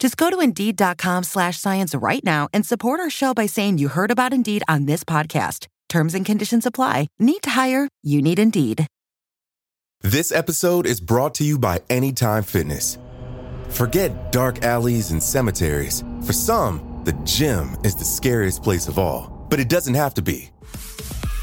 Just go to Indeed.com/science right now and support our show by saying you heard about Indeed on this podcast. Terms and conditions apply. Need to hire? You need Indeed. This episode is brought to you by Anytime Fitness. Forget dark alleys and cemeteries. For some, the gym is the scariest place of all, but it doesn't have to be.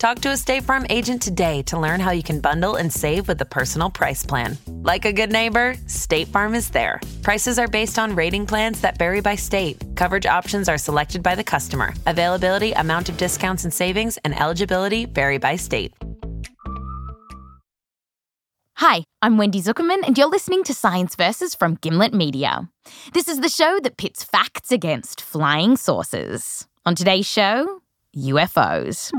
Talk to a State Farm agent today to learn how you can bundle and save with the Personal Price Plan. Like a good neighbor, State Farm is there. Prices are based on rating plans that vary by state. Coverage options are selected by the customer. Availability, amount of discounts and savings, and eligibility vary by state. Hi, I'm Wendy Zukerman, and you're listening to Science Versus from Gimlet Media. This is the show that pits facts against flying saucers. On today's show, UFOs.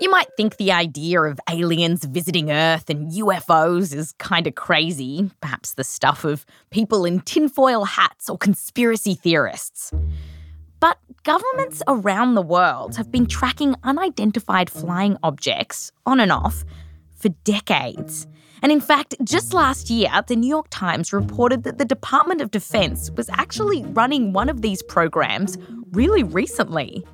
You might think the idea of aliens visiting Earth and UFOs is kind of crazy, perhaps the stuff of people in tinfoil hats or conspiracy theorists. But governments around the world have been tracking unidentified flying objects, on and off, for decades. And in fact, just last year, the New York Times reported that the Department of Defense was actually running one of these programs really recently.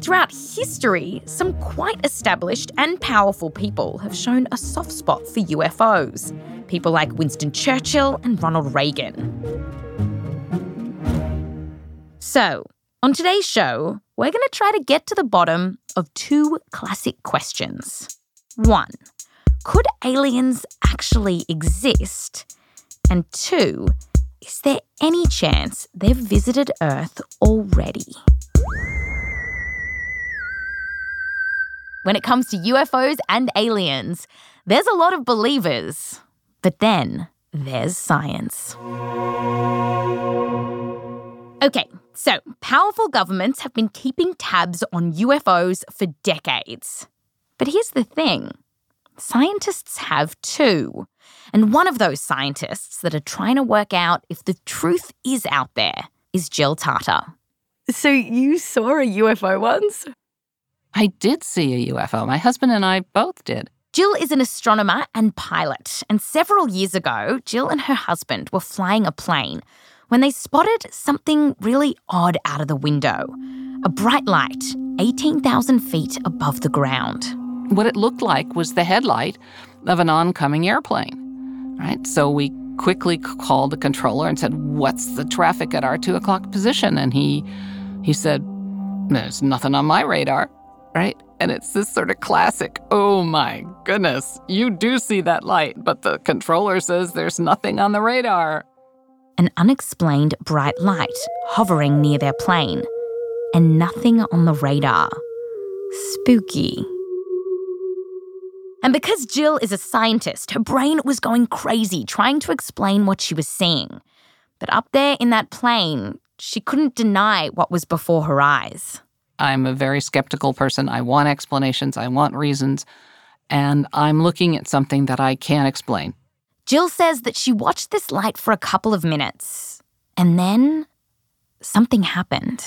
Throughout history, some quite established and powerful people have shown a soft spot for UFOs. People like Winston Churchill and Ronald Reagan. So, on today's show, we're going to try to get to the bottom of two classic questions. One, could aliens actually exist? And two, is there any chance they've visited Earth already? When it comes to UFOs and aliens, there's a lot of believers, but then there's science. Okay, so powerful governments have been keeping tabs on UFOs for decades. But here's the thing. Scientists have too. And one of those scientists that are trying to work out if the truth is out there is Jill Tarter. So you saw a UFO once? I did see a UFO. My husband and I both did. Jill is an astronomer and pilot, and several years ago, Jill and her husband were flying a plane when they spotted something really odd out of the window, a bright light 18,000 feet above the ground. What it looked like was the headlight of an oncoming airplane, right? So we quickly called the controller and said, "What's the traffic at our 2 o'clock position?" And he said, "There's nothing on my radar," right? And it's this sort of classic, oh my goodness, you do see that light, but the controller says there's nothing on the radar. An unexplained bright light hovering near their plane, and nothing on the radar. Spooky. And because Jill is a scientist, her brain was going crazy trying to explain what she was seeing. But up there in that plane, she couldn't deny what was before her eyes. I'm a very skeptical person. I want explanations. I want reasons. And I'm looking at something that I can't explain. Jill says that she watched this light for a couple of minutes. And then something happened.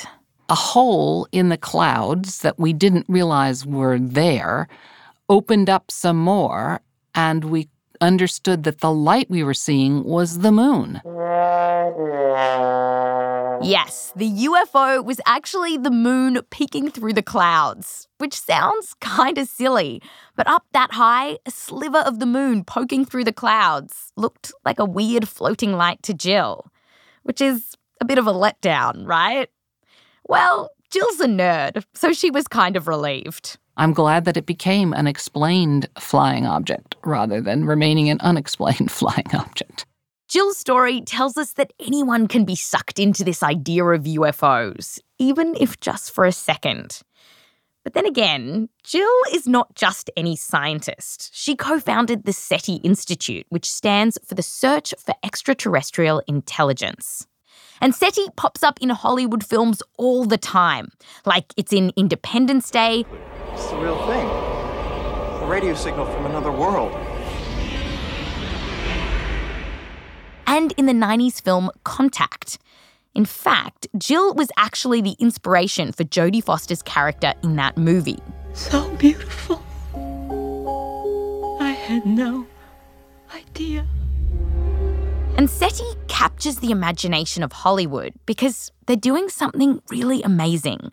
A hole in the clouds that we didn't realize were there opened up some more, and we understood that the light we were seeing was the moon. Yes, the UFO was actually the moon peeking through the clouds, which sounds kind of silly, but up that high, a sliver of the moon poking through the clouds looked like a weird floating light to Jill, which is a bit of a letdown, right? Well, Jill's a nerd, so she was kind of relieved. I'm glad that it became an explained flying object rather than remaining an unexplained flying object. Jill's story tells us that anyone can be sucked into this idea of UFOs, even if just for a second. But then again, Jill is not just any scientist. She co-founded the SETI Institute, which stands for the Search for Extraterrestrial Intelligence. And SETI pops up in Hollywood films all the time, like it's in Independence Day. It's the real thing. A radio signal from another world. And in the 90s film Contact. In fact, Jill was actually the inspiration for Jodie Foster's character in that movie. So beautiful. I had no idea. And SETI captures the imagination of Hollywood because they're doing something really amazing.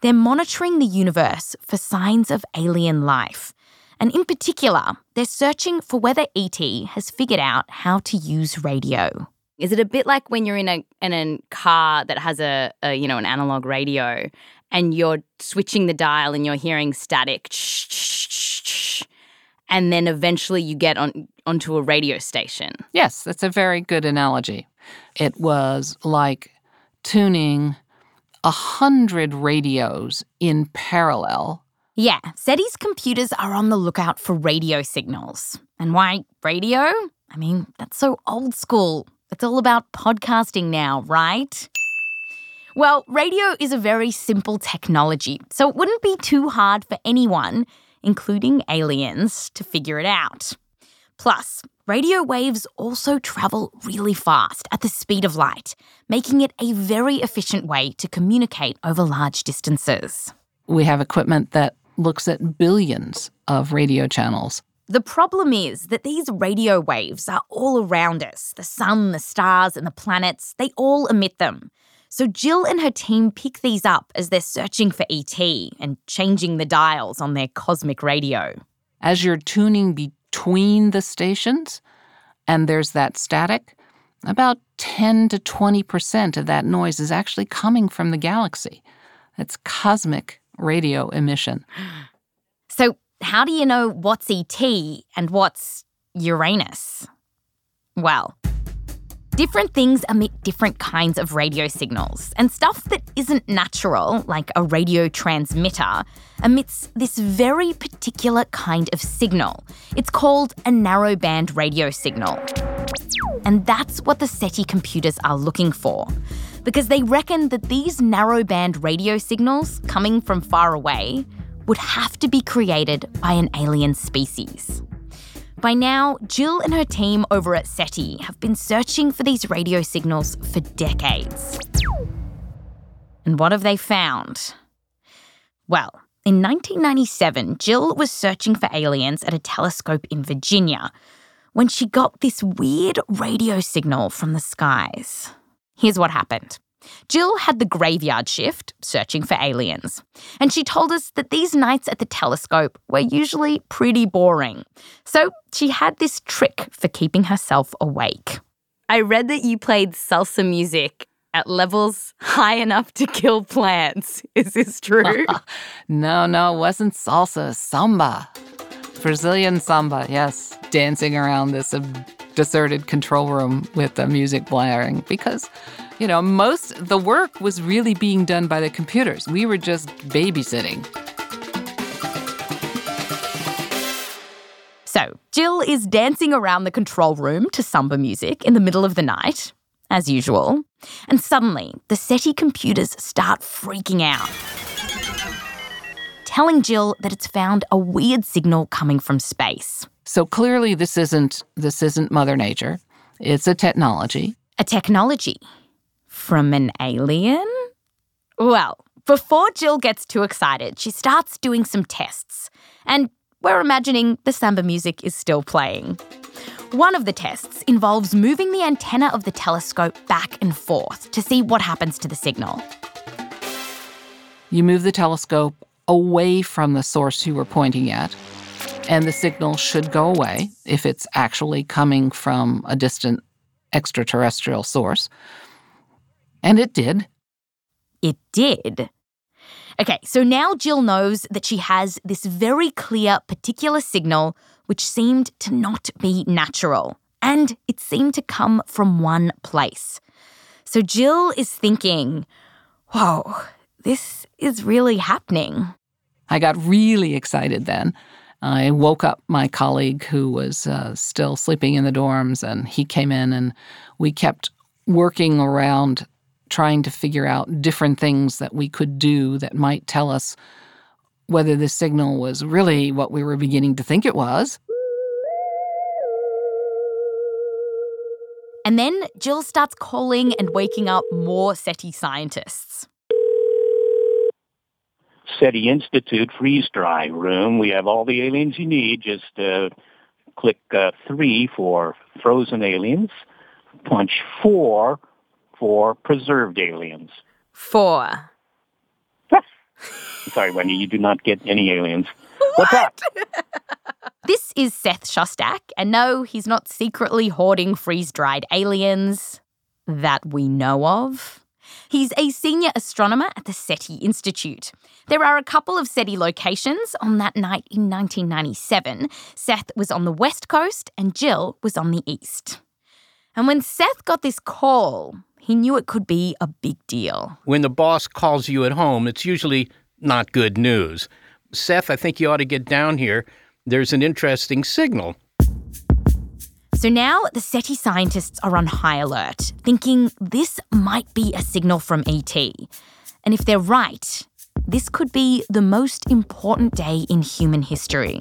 They're monitoring the universe for signs of alien life. And in particular, they're searching for whether ET has figured out how to use radio. Is it a bit like when you're in a car that has an analog radio and you're switching the dial and you're hearing static and then eventually you get onto a radio station? Yes, that's a very good analogy. It was like tuning 100 radios in parallel. Yeah, SETI's computers are on the lookout for radio signals. And why radio? I mean, that's so old school. It's all about podcasting now, right? Well, radio is a very simple technology, so it wouldn't be too hard for anyone, including aliens, to figure it out. Plus, radio waves also travel really fast at the speed of light, making it a very efficient way to communicate over large distances. We have equipment that looks at billions of radio channels. The problem is that these radio waves are all around us. The sun, the stars, and the planets, they all emit them. So Jill and her team pick these up as they're searching for ET and changing the dials on their cosmic radio. As you're tuning between the stations and there's that static, about 10 to 20% of that noise is actually coming from the galaxy. That's cosmic radio emission. So how do you know what's ET and what's Uranus? Well, different things emit different kinds of radio signals, and stuff that isn't natural, like a radio transmitter, emits this very particular kind of signal. It's called a narrowband radio signal. And that's what the SETI computers are looking for, because they reckon that these narrowband radio signals coming from far away would have to be created by an alien species. By now, Jill and her team over at SETI have been searching for these radio signals for decades. And what have they found? Well, in 1997, Jill was searching for aliens at a telescope in Virginia when she got this weird radio signal from the skies. Here's what happened. Jill had the graveyard shift, searching for aliens. And she told us that these nights at the telescope were usually pretty boring. So she had this trick for keeping herself awake. I read that you played salsa music at levels high enough to kill plants. Is this true? No, it wasn't salsa. Samba. Brazilian samba, yes. Dancing around this deserted control room with the music blaring because, you know, most of the work was really being done by the computers. We were just babysitting. So Jill is dancing around the control room to samba music in the middle of the night, as usual. And suddenly, the SETI computers start freaking out, telling Jill that it's found a weird signal coming from space. So clearly this isn't Mother Nature. It's a technology. A technology from an alien? Well, before Jill gets too excited, she starts doing some tests. And we're imagining the samba music is still playing. One of the tests involves moving the antenna of the telescope back and forth to see what happens to the signal. You move the telescope away from the source you were pointing at, and the signal should go away if it's actually coming from a distant extraterrestrial source. And it did. It did. Okay, so now Jill knows that she has this very clear particular signal which seemed to not be natural, and it seemed to come from one place. So Jill is thinking, whoa, this is really happening. I got really excited then. I woke up my colleague who was still sleeping in the dorms, and he came in, and we kept working around trying to figure out different things that we could do that might tell us whether the signal was really what we were beginning to think it was. And then Jill starts calling and waking up more SETI scientists. SETI Institute freeze-dry room. We have all the aliens you need. Just click 3 for frozen aliens. Punch 4 for preserved aliens. 4. Sorry, Wendy, you do not get any aliens. What? What's up? This is Seth Shostak, and no, he's not secretly hoarding freeze-dried aliens that we know of. He's a senior astronomer at the SETI Institute. There are a couple of SETI locations on that night in 1997. Seth was on the West Coast and Jill was on the East. And when Seth got this call, he knew it could be a big deal. When the boss calls you at home, it's usually not good news. Seth, I think you ought to get down here. There's an interesting signal. So now the SETI scientists are on high alert, thinking this might be a signal from ET. And if they're right, this could be the most important day in human history.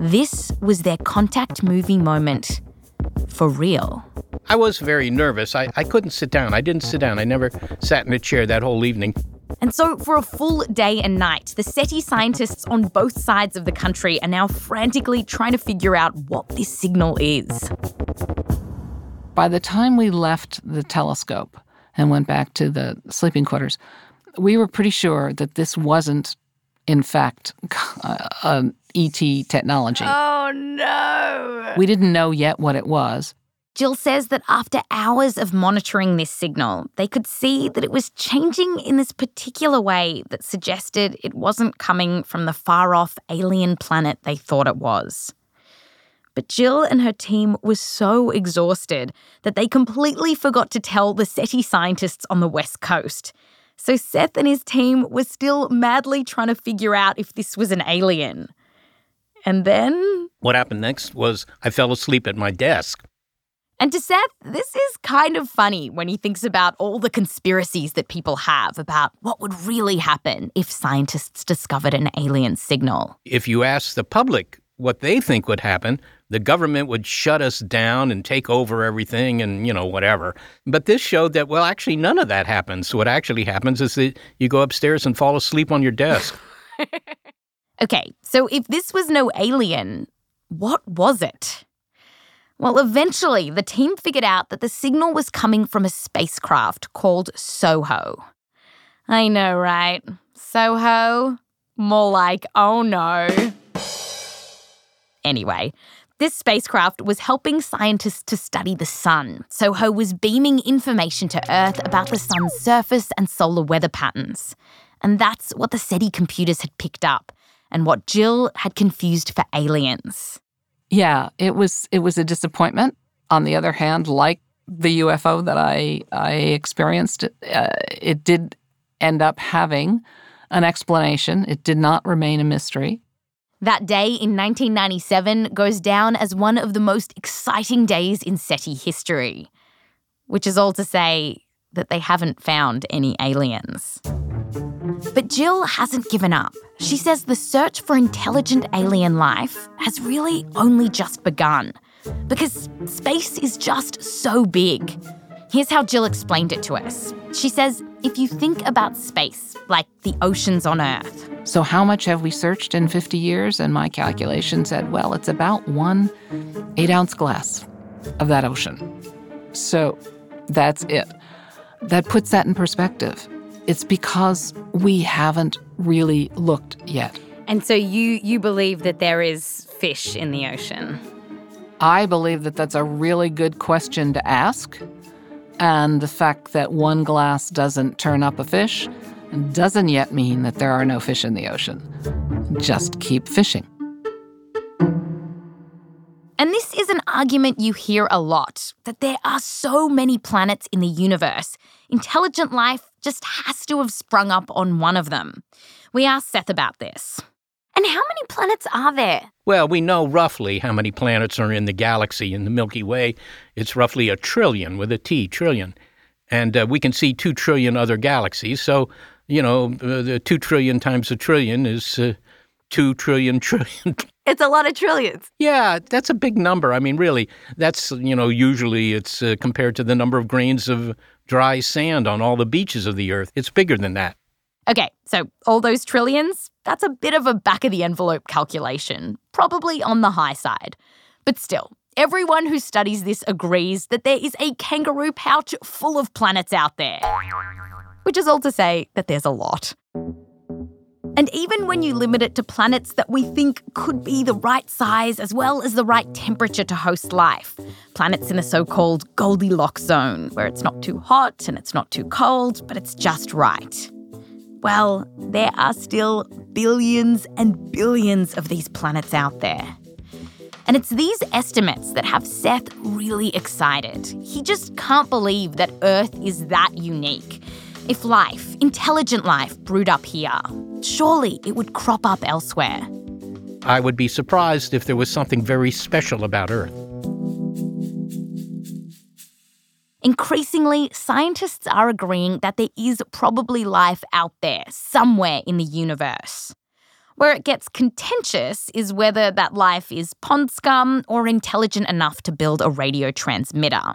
This was their Contact movie moment. For real. I was very nervous. I couldn't sit down. I didn't sit down. I never sat in a chair that whole evening. And so for a full day and night, the SETI scientists on both sides of the country are now frantically trying to figure out what this signal is. By the time we left the telescope and went back to the sleeping quarters, we were pretty sure that this wasn't, in fact, ET technology. Oh, no! We didn't know yet what it was. Jill says that after hours of monitoring this signal, they could see that it was changing in this particular way that suggested it wasn't coming from the far-off alien planet they thought it was. But Jill and her team were so exhausted that they completely forgot to tell the SETI scientists on the West Coast. So Seth and his team were still madly trying to figure out if this was an alien. And then... what happened next was I fell asleep at my desk. And to Seth, this is kind of funny when he thinks about all the conspiracies that people have about what would really happen if scientists discovered an alien signal. If you ask the public what they think would happen, the government would shut us down and take over everything and, you know, whatever. But this showed that, well, actually none of that happens. What actually happens is that you go upstairs and fall asleep on your desk. Okay, so if this was no alien, what was it? Well, eventually, the team figured out that the signal was coming from a spacecraft called SOHO. I know, right? SOHO? More like, oh no. Anyway, this spacecraft was helping scientists to study the sun. SOHO was beaming information to Earth about the sun's surface and solar weather patterns. And that's what the SETI computers had picked up and what Jill had confused for aliens. Yeah, it was a disappointment. On the other hand, like the UFO that I experienced, it did end up having an explanation. It did not remain a mystery. That day in 1997 goes down as one of the most exciting days in SETI history, which is all to say that they haven't found any aliens. But Jill hasn't given up. She says the search for intelligent alien life has really only just begun because space is just so big. Here's how Jill explained it to us. She says, if you think about space, like the oceans on Earth. So how much have we searched in 50 years? And my calculation said, well, it's about 1 8-ounce glass of that ocean. So that's it. That puts that in perspective. It's because we haven't really looked yet. And so you believe that there is fish in the ocean? I believe that that's a really good question to ask. And the fact that one glass doesn't turn up a fish doesn't yet mean that there are no fish in the ocean. Just keep fishing. And this is an argument you hear a lot, that there are so many planets in the universe. Intelligent life just has to have sprung up on one of them. We asked Seth about this. And how many planets are there? Well, we know roughly how many planets are in the galaxy in the Milky Way. It's roughly a trillion, with a T, trillion. And we can see 2 trillion other galaxies. So, you know, the 2 trillion times a trillion is 2 trillion trillion. It's a lot of trillions. Yeah, that's a big number. I mean, really, that's, you know, usually it's compared to the number of grains of dry sand on all the beaches of the Earth. It's bigger than that. Okay, so all those trillions, that's a bit of a back-of-the-envelope calculation, probably on the high side. But still, everyone who studies this agrees that there is a kangaroo pouch full of planets out there, which is all to say that there's a lot. And even when you limit it to planets that we think could be the right size as well as the right temperature to host life, planets in the so-called Goldilocks zone, where it's not too hot and it's not too cold, but it's just right. Well, there are still billions and billions of these planets out there. And it's these estimates that have Seth really excited. He just can't believe that Earth is that unique. If life, intelligent life, brewed up here, surely it would crop up elsewhere. I would be surprised if there was something very special about Earth. Increasingly, scientists are agreeing that there is probably life out there, somewhere in the universe. Where it gets contentious is whether that life is pond scum or intelligent enough to build a radio transmitter.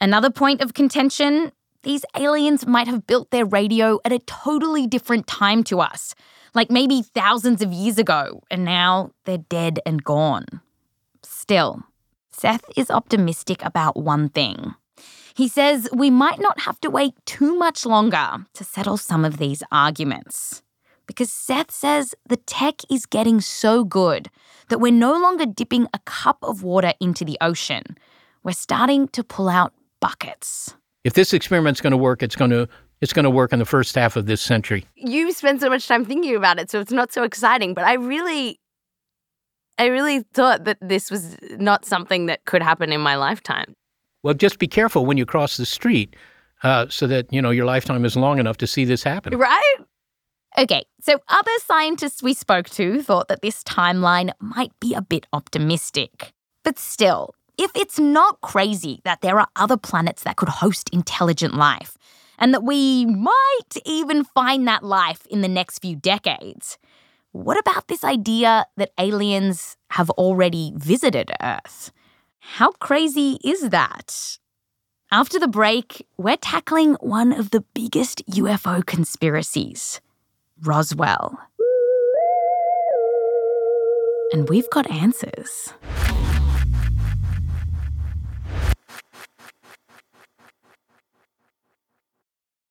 Another point of contention: these aliens might have built their radio at a totally different time to us, like maybe thousands of years ago, and now they're dead and gone. Still, Seth is optimistic about one thing. He says we might not have to wait too much longer to settle some of these arguments. Because Seth says the tech is getting so good that we're no longer dipping a cup of water into the ocean. We're starting to pull out buckets. If this experiment's going to work, it's going to work in the first half of this century. You spend so much time thinking about it, so it's not so exciting. But I really thought that this was not something that could happen in my lifetime. Well, just be careful when you cross the street, so that, you know, your lifetime is long enough to see this happen. Right? Okay, so other scientists we spoke to thought that this timeline might be a bit optimistic. But still, if it's not crazy that there are other planets that could host intelligent life, and that we might even find that life in the next few decades, what about this idea that aliens have already visited Earth? How crazy is that? After the break, we're tackling one of the biggest UFO conspiracies, Roswell. And we've got answers.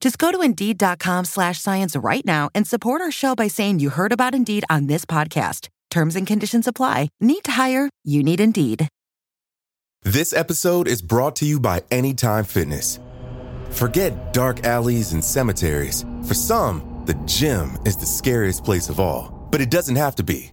Just go to Indeed.com/science right now and support our show by saying you heard about Indeed on this podcast. Terms and conditions apply. Need to hire? You need Indeed. This episode is brought to you by Anytime Fitness. Forget dark alleys and cemeteries. For some, the gym is the scariest place of all, but it doesn't have to be.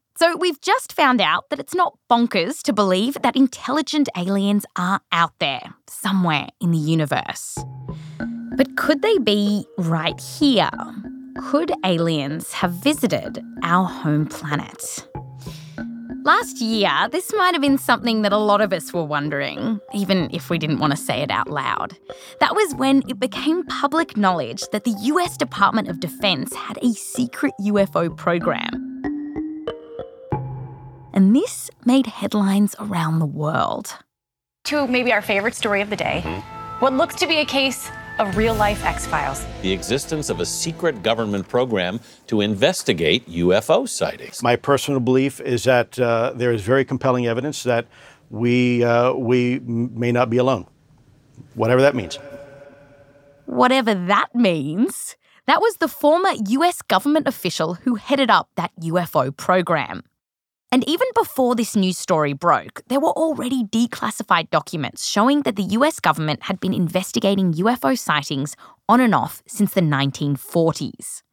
So we've just found out that it's not bonkers to believe that intelligent aliens are out there, somewhere in the universe. But could they be right here? Could aliens have visited our home planet? Last year, this might have been something that a lot of us were wondering, even if we didn't want to say it out loud. That was when it became public knowledge that the US Department of Defense had a secret UFO program. And this made headlines around the world. To maybe our favorite story of the day, what looks to be a case of real-life X-Files. The existence of a secret government program to investigate UFO sightings. My personal belief is that there is very compelling evidence that we may not be alone, whatever that means. Whatever that means, that was the former US government official who headed up that UFO program. And even before this news story broke, there were already declassified documents showing that the US government had been investigating UFO sightings on and off since the 1940s.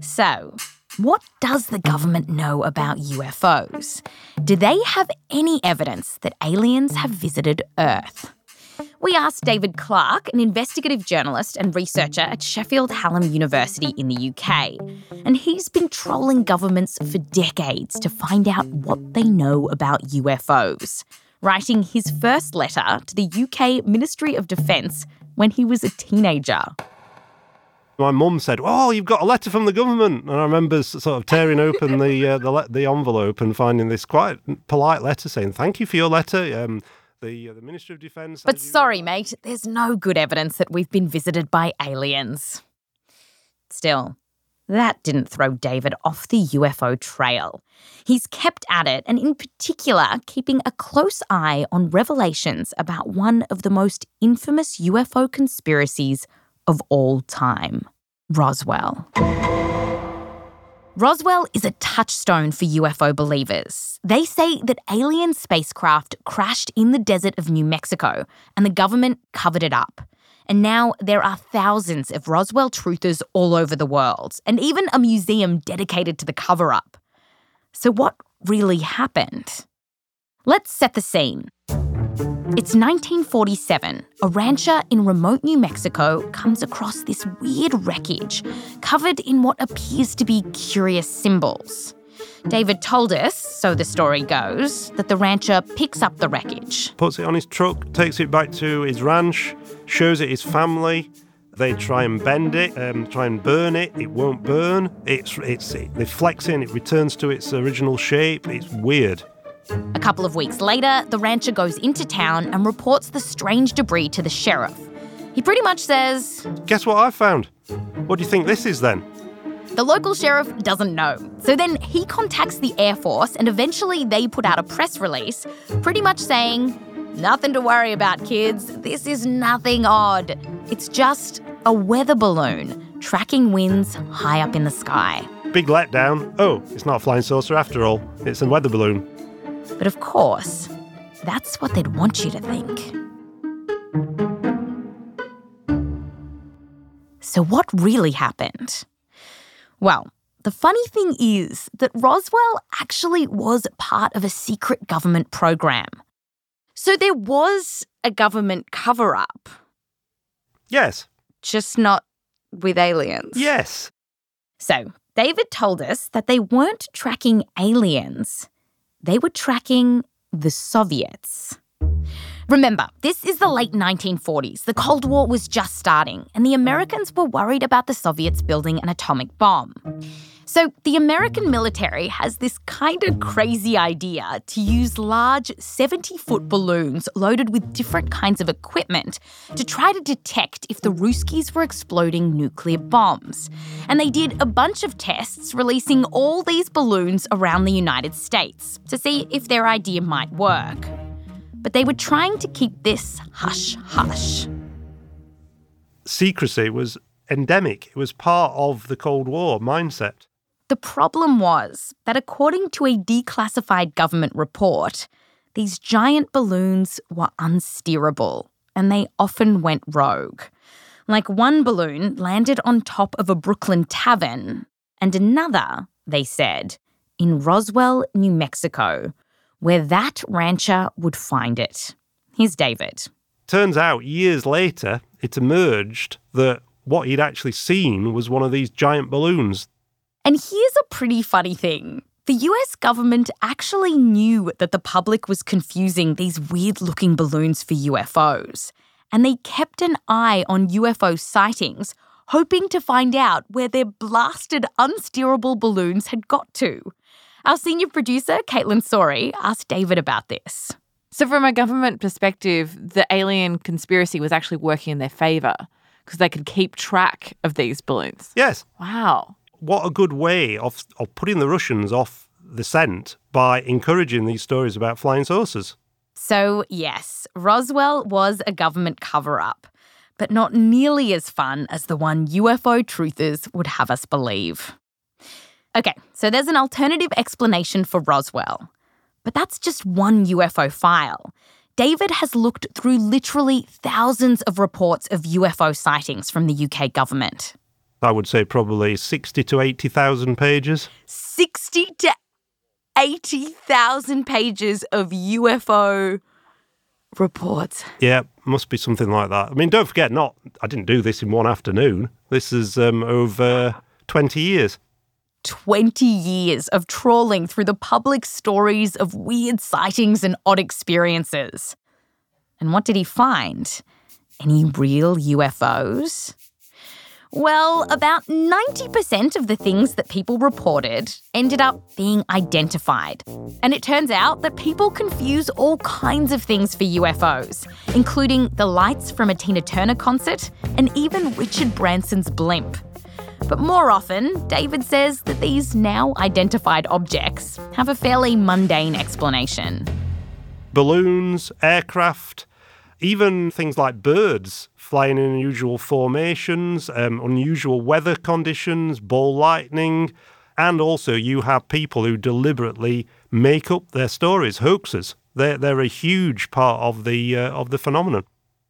So, what does the government know about UFOs? Do they have any evidence that aliens have visited Earth? We asked David Clarke, an investigative journalist and researcher at Sheffield Hallam University in the UK. And he's been trolling governments for decades to find out what they know about UFOs, writing his first letter to the UK Ministry of Defence when he was a teenager. My mum said, "Oh, you've got a letter from the government." And I remember sort of tearing open the envelope and finding this quite polite letter saying, "Thank you for your letter. The Ministry of Defence..." But sorry, mate, there's no good evidence that we've been visited by aliens. Still, that didn't throw David off the UFO trail. He's kept at it, and in particular, keeping a close eye on revelations about one of the most infamous UFO conspiracies of all time, Roswell. Roswell is a touchstone for UFO believers. They say that alien spacecraft crashed in the desert of New Mexico and the government covered it up. And now there are thousands of Roswell truthers all over the world, and even a museum dedicated to the cover-up. So what really happened? Let's set the scene. It's 1947. A rancher in remote New Mexico comes across this weird wreckage covered in what appears to be curious symbols. David told us, so the story goes, that the rancher picks up the wreckage. Puts it on his truck, takes it back to his ranch, shows it his family. They try and bend it, try and burn it. It won't burn. They flex it and it returns to its original shape. It's weird. A couple of weeks later, the rancher goes into town and reports the strange debris to the sheriff. He pretty much says, "Guess what I found? What do you think this is then?" The local sheriff doesn't know. So then he contacts the Air Force and eventually they put out a press release pretty much saying, "Nothing to worry about, kids. This is nothing odd. It's just a weather balloon tracking winds high up in the sky." Big letdown. Oh, it's not a flying saucer after all. It's a weather balloon. But of course, that's what they'd want you to think. So what really happened? Well, the funny thing is that Roswell actually was part of a secret government program. So there was a government cover-up. Yes. Just not with aliens. Yes. So David told us that they weren't tracking aliens. They were tracking the Soviets. Remember, this is the late 1940s. The Cold War was just starting, and the Americans were worried about the Soviets building an atomic bomb. So the American military has this kind of crazy idea to use large 70-foot balloons loaded with different kinds of equipment to try to detect if the Ruskies were exploding nuclear bombs. And they did a bunch of tests releasing all these balloons around the United States to see if their idea might work. But they were trying to keep this hush-hush. Secrecy was endemic. It was part of the Cold War mindset. The problem was that according to a declassified government report, these giant balloons were unsteerable and they often went rogue. Like one balloon landed on top of a Brooklyn tavern and another, they said, in Roswell, New Mexico, where that rancher would find it. Here's David. Turns out years later, it emerged that what he'd actually seen was one of these giant balloons. And here's a pretty funny thing. The US government actually knew that the public was confusing these weird-looking balloons for UFOs, and they kept an eye on UFO sightings, hoping to find out where their blasted, unsteerable balloons had got to. Our senior producer, Caitlin Saurey, asked David about this. So from a government perspective, the alien conspiracy was actually working in their favour because they could keep track of these balloons. Yes. Wow. What a good way of putting the Russians off the scent by encouraging these stories about flying saucers. So, yes, Roswell was a government cover-up, but not nearly as fun as the one UFO truthers would have us believe. Okay, so there's an alternative explanation for Roswell. But that's just one UFO file. David has looked through literally thousands of reports of UFO sightings from the UK government. I would say probably 60 to 80,000 pages. 60 to 80,000 pages of UFO reports. Yeah, must be something like that. I mean, don't forget, I didn't do this in one afternoon. This is over 20 years. 20 years of trawling through the public stories of weird sightings and odd experiences. And what did he find? Any real UFOs? Well, about 90% of the things that people reported ended up being identified. And it turns out that people confuse all kinds of things for UFOs, including the lights from a Tina Turner concert and even Richard Branson's blimp. But more often, David says that these now identified objects have a fairly mundane explanation. Balloons, aircraft, even things like birds flying in unusual formations, unusual weather conditions, ball lightning, and also you have people who deliberately make up their stories, hoaxes. They're a huge part of the phenomenon.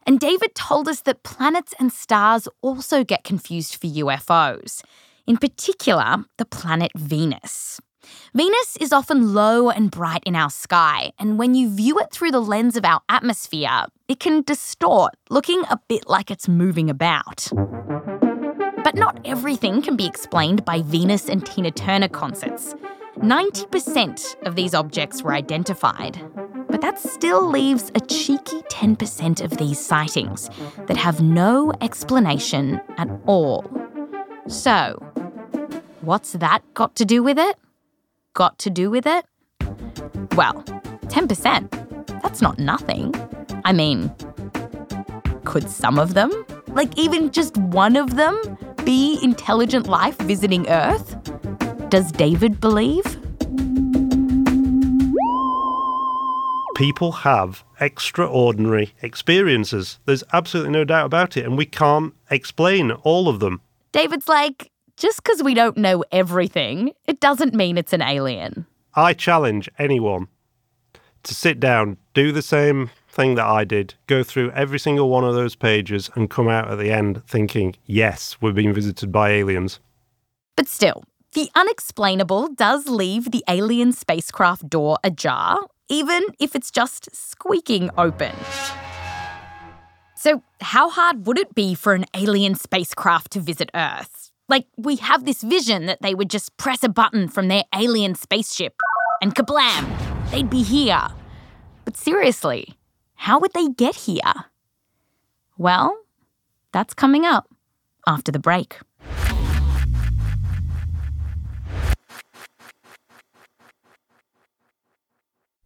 And David told us that planets and stars also get confused for UFOs, in particular the planet Venus. Venus is often low and bright in our sky, and when you view it through the lens of our atmosphere, it can distort, looking a bit like it's moving about. But not everything can be explained by Venus and Tina Turner concerts. 90% of these objects were identified. But that still leaves a cheeky 10% of these sightings that have no explanation at all. So, what's that got to do with it? Got to do with it? Well, 10%, that's not nothing. I mean, could some of them, like even just one of them, be intelligent life visiting Earth? Does David believe? People have extraordinary experiences. There's absolutely no doubt about it, and we can't explain all of them. David's like, just because we don't know everything, it doesn't mean it's an alien. I challenge anyone to sit down, do the same thing that I did, go through every single one of those pages and come out at the end thinking, yes, we're being visited by aliens. But still, the unexplainable does leave the alien spacecraft door ajar, even if it's just squeaking open. So how hard would it be for an alien spacecraft to visit Earth? Like, we have this vision that they would just press a button from their alien spaceship and kablam, they'd be here. But seriously, how would they get here? Well, that's coming up after the break.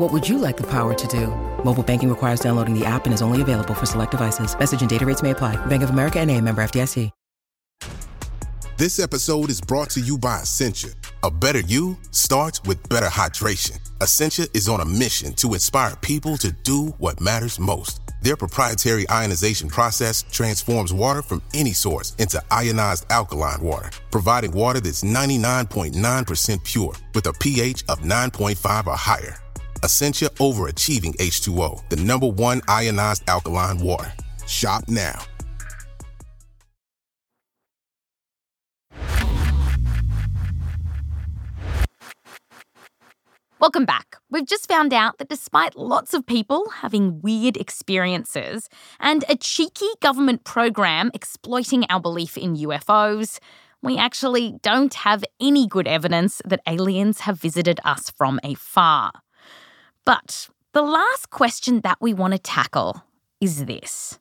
What would you like the power to do? Mobile banking requires downloading the app and is only available for select devices. Message and data rates may apply. Bank of America N.A., member FDIC. This episode is brought to you by Essentia. A better you starts with better hydration. Essentia is on a mission to inspire people to do what matters most. Their proprietary ionization process transforms water from any source into ionized alkaline water, providing water that's 99.9% pure with a pH of 9.5 or higher. Essentia overachieving H2O, the number one ionized alkaline water. Shop now. Welcome back. We've just found out that despite lots of people having weird experiences and a cheeky government program exploiting our belief in UFOs, we actually don't have any good evidence that aliens have visited us from afar. But the last question that we want to tackle is this.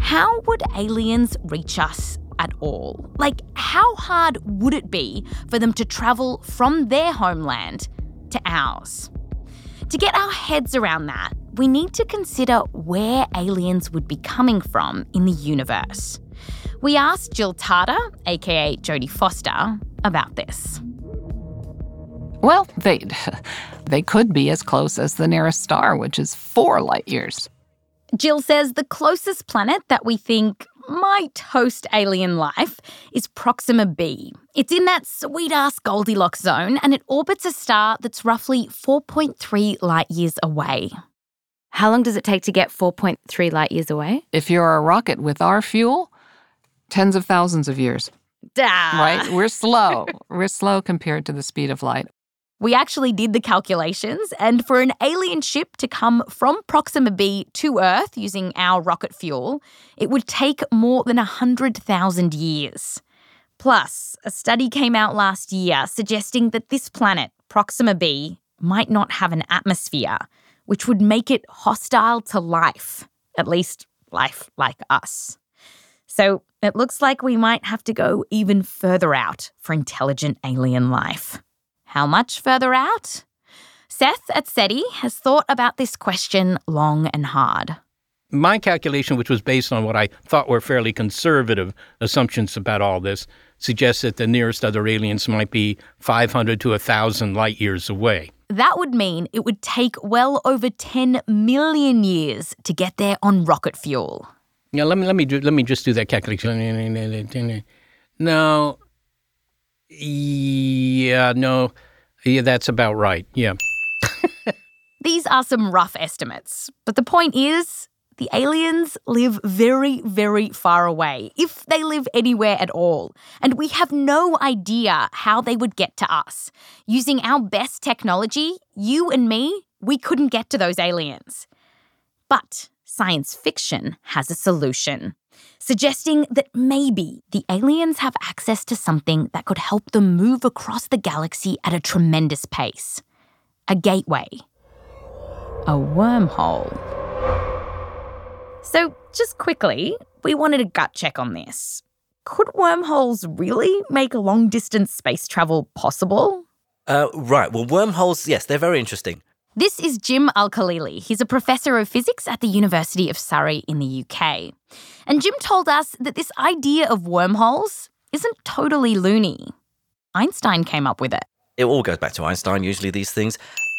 How would aliens reach us at all? Like, how hard would it be for them to travel from their homeland to ours? To get our heads around that, we need to consider where aliens would be coming from in the universe. We asked Jill Tarter, aka Jodie Foster, about this. Well, they could be as close as the nearest star, which is 4 light years. Jill says the closest planet that we think might host alien life is Proxima B. It's in that sweet-ass Goldilocks zone, and it orbits a star that's roughly 4.3 light years away. How long does it take to get 4.3 light years away? If you're a rocket with our fuel, tens of thousands of years. Duh. Right? We're slow. We're slow compared to the speed of light. We actually did the calculations, and for an alien ship to come from Proxima B to Earth using our rocket fuel, it would take more than 100,000 years. Plus, a study came out last year suggesting that this planet, Proxima B, might not have an atmosphere, which would make it hostile to life, at least life like us. So it looks like we might have to go even further out for intelligent alien life. How much further out? Seth at SETI has thought about this question long and hard. My calculation, which was based on what I thought were fairly conservative assumptions about all this, suggests that the nearest other aliens might be 500 to 1,000 light years away. That would mean it would take well over 10 million years to get there on rocket fuel. Now, let me just do that calculation. No. Yeah, that's about right. Yeah. These are some rough estimates, but the point is the aliens live very, very far away, if they live anywhere at all, and we have no idea how they would get to us. Using our best technology, you and me, we couldn't get to those aliens. But science fiction has a solution, suggesting that maybe the aliens have access to something that could help them move across the galaxy at a tremendous pace. A gateway. A wormhole. So, just quickly, we wanted a gut check on this. Could wormholes really make long-distance space travel possible? Right. Well, wormholes, yes, they're very interesting. This is Jim Al-Khalili. He's a professor of physics at the University of Surrey in the UK. And Jim told us that this idea of wormholes isn't totally loony. Einstein came up with it. It all goes back to Einstein, usually, these things.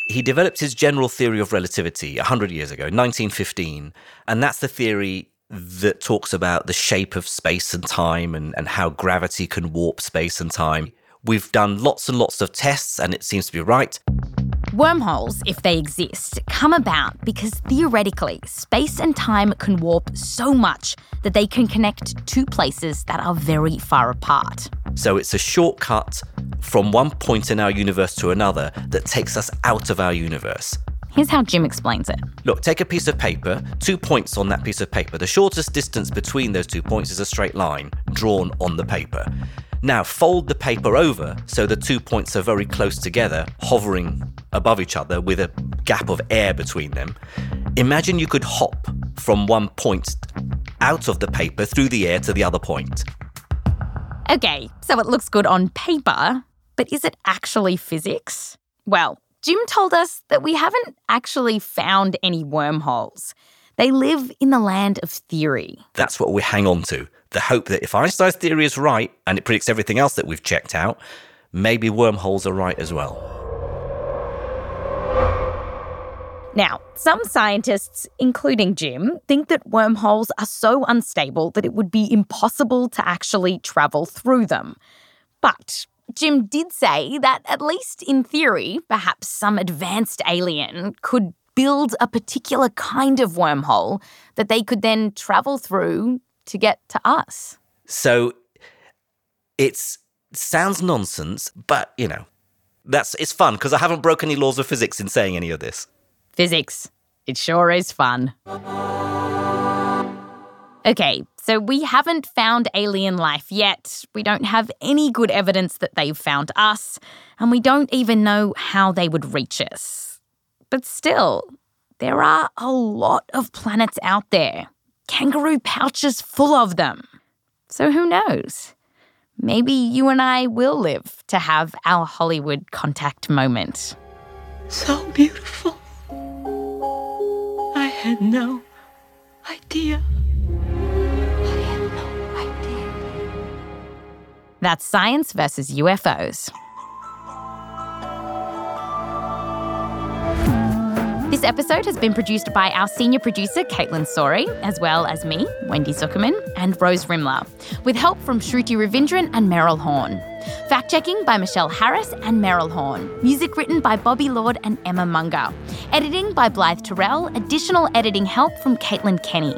He developed his general theory of relativity 100 years ago, 1915. And that's the theory that talks about the shape of space and time and how gravity can warp space and time. We've done lots and lots of tests, and it seems to be right. Wormholes, if they exist, come about because theoretically space and time can warp so much that they can connect two places that are very far apart. So it's a shortcut from one point in our universe to another that takes us out of our universe. Here's how Jim explains it. Look, take a piece of paper, 2 points on that piece of paper. The shortest distance between those 2 points is a straight line drawn on the paper. Now fold the paper over so the 2 points are very close together, hovering above each other with a gap of air between them. Imagine you could hop from one point out of the paper through the air to the other point. Okay, so it looks good on paper, but is it actually physics? Well, Jim told us that we haven't actually found any wormholes. They live in the land of theory. That's what we hang on to. The hope that if Einstein's theory is right and it predicts everything else that we've checked out, maybe wormholes are right as well. Now, some scientists, including Jim, think that wormholes are so unstable that it would be impossible to actually travel through them. But Jim did say that, at least in theory, perhaps some advanced alien could build a particular kind of wormhole that they could then travel through to get to us. So it sounds nonsense, but, you know, it's fun because I haven't broken any laws of physics in saying any of this. Physics. It sure is fun. Okay, so we haven't found alien life yet. We don't have any good evidence that they've found us, and we don't even know how they would reach us. But still, there are a lot of planets out there. Kangaroo pouches full of them. So who knows? Maybe you and I will live to have our Hollywood contact moment. So beautiful. I had no idea. That's Science versus UFOs. This episode has been produced by our senior producer, Caitlin Saurey, as well as me, Wendy Zukerman, and Rose Rimler, with help from Shruti Ravindran and Meryl Horn. Fact-checking by Michelle Harris and Meryl Horn. Music written by Bobby Lord and Emma Munger. Editing by Blythe Terrell. Additional editing help from Caitlin Kenney.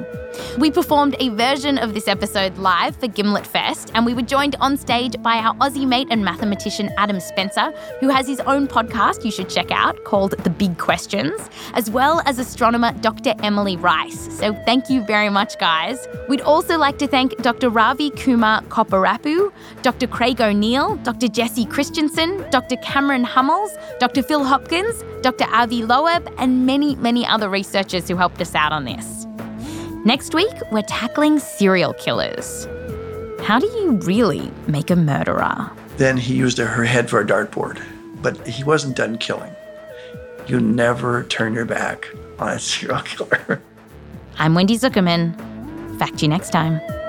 We performed a version of this episode live for Gimlet Fest, and we were joined on stage by our Aussie mate and mathematician Adam Spencer, who has his own podcast you should check out called The Big Questions, as well as astronomer Dr. Emily Rice. So thank you very much, guys. We'd also like to thank Dr. Ravi Kumar Kopparapu, Dr. Craig O'Neill, Dr. Jessie Christiansen, Dr. Cameron Hummels, Dr. Phil Hopkins, Dr. Avi Loeb, and many, many other researchers who helped us out on this. Next week, we're tackling serial killers. How do you really make a murderer? Then he used her head for a dartboard, but he wasn't done killing. You never turn your back on a serial killer. I'm Wendy Zukerman. Fact you next time.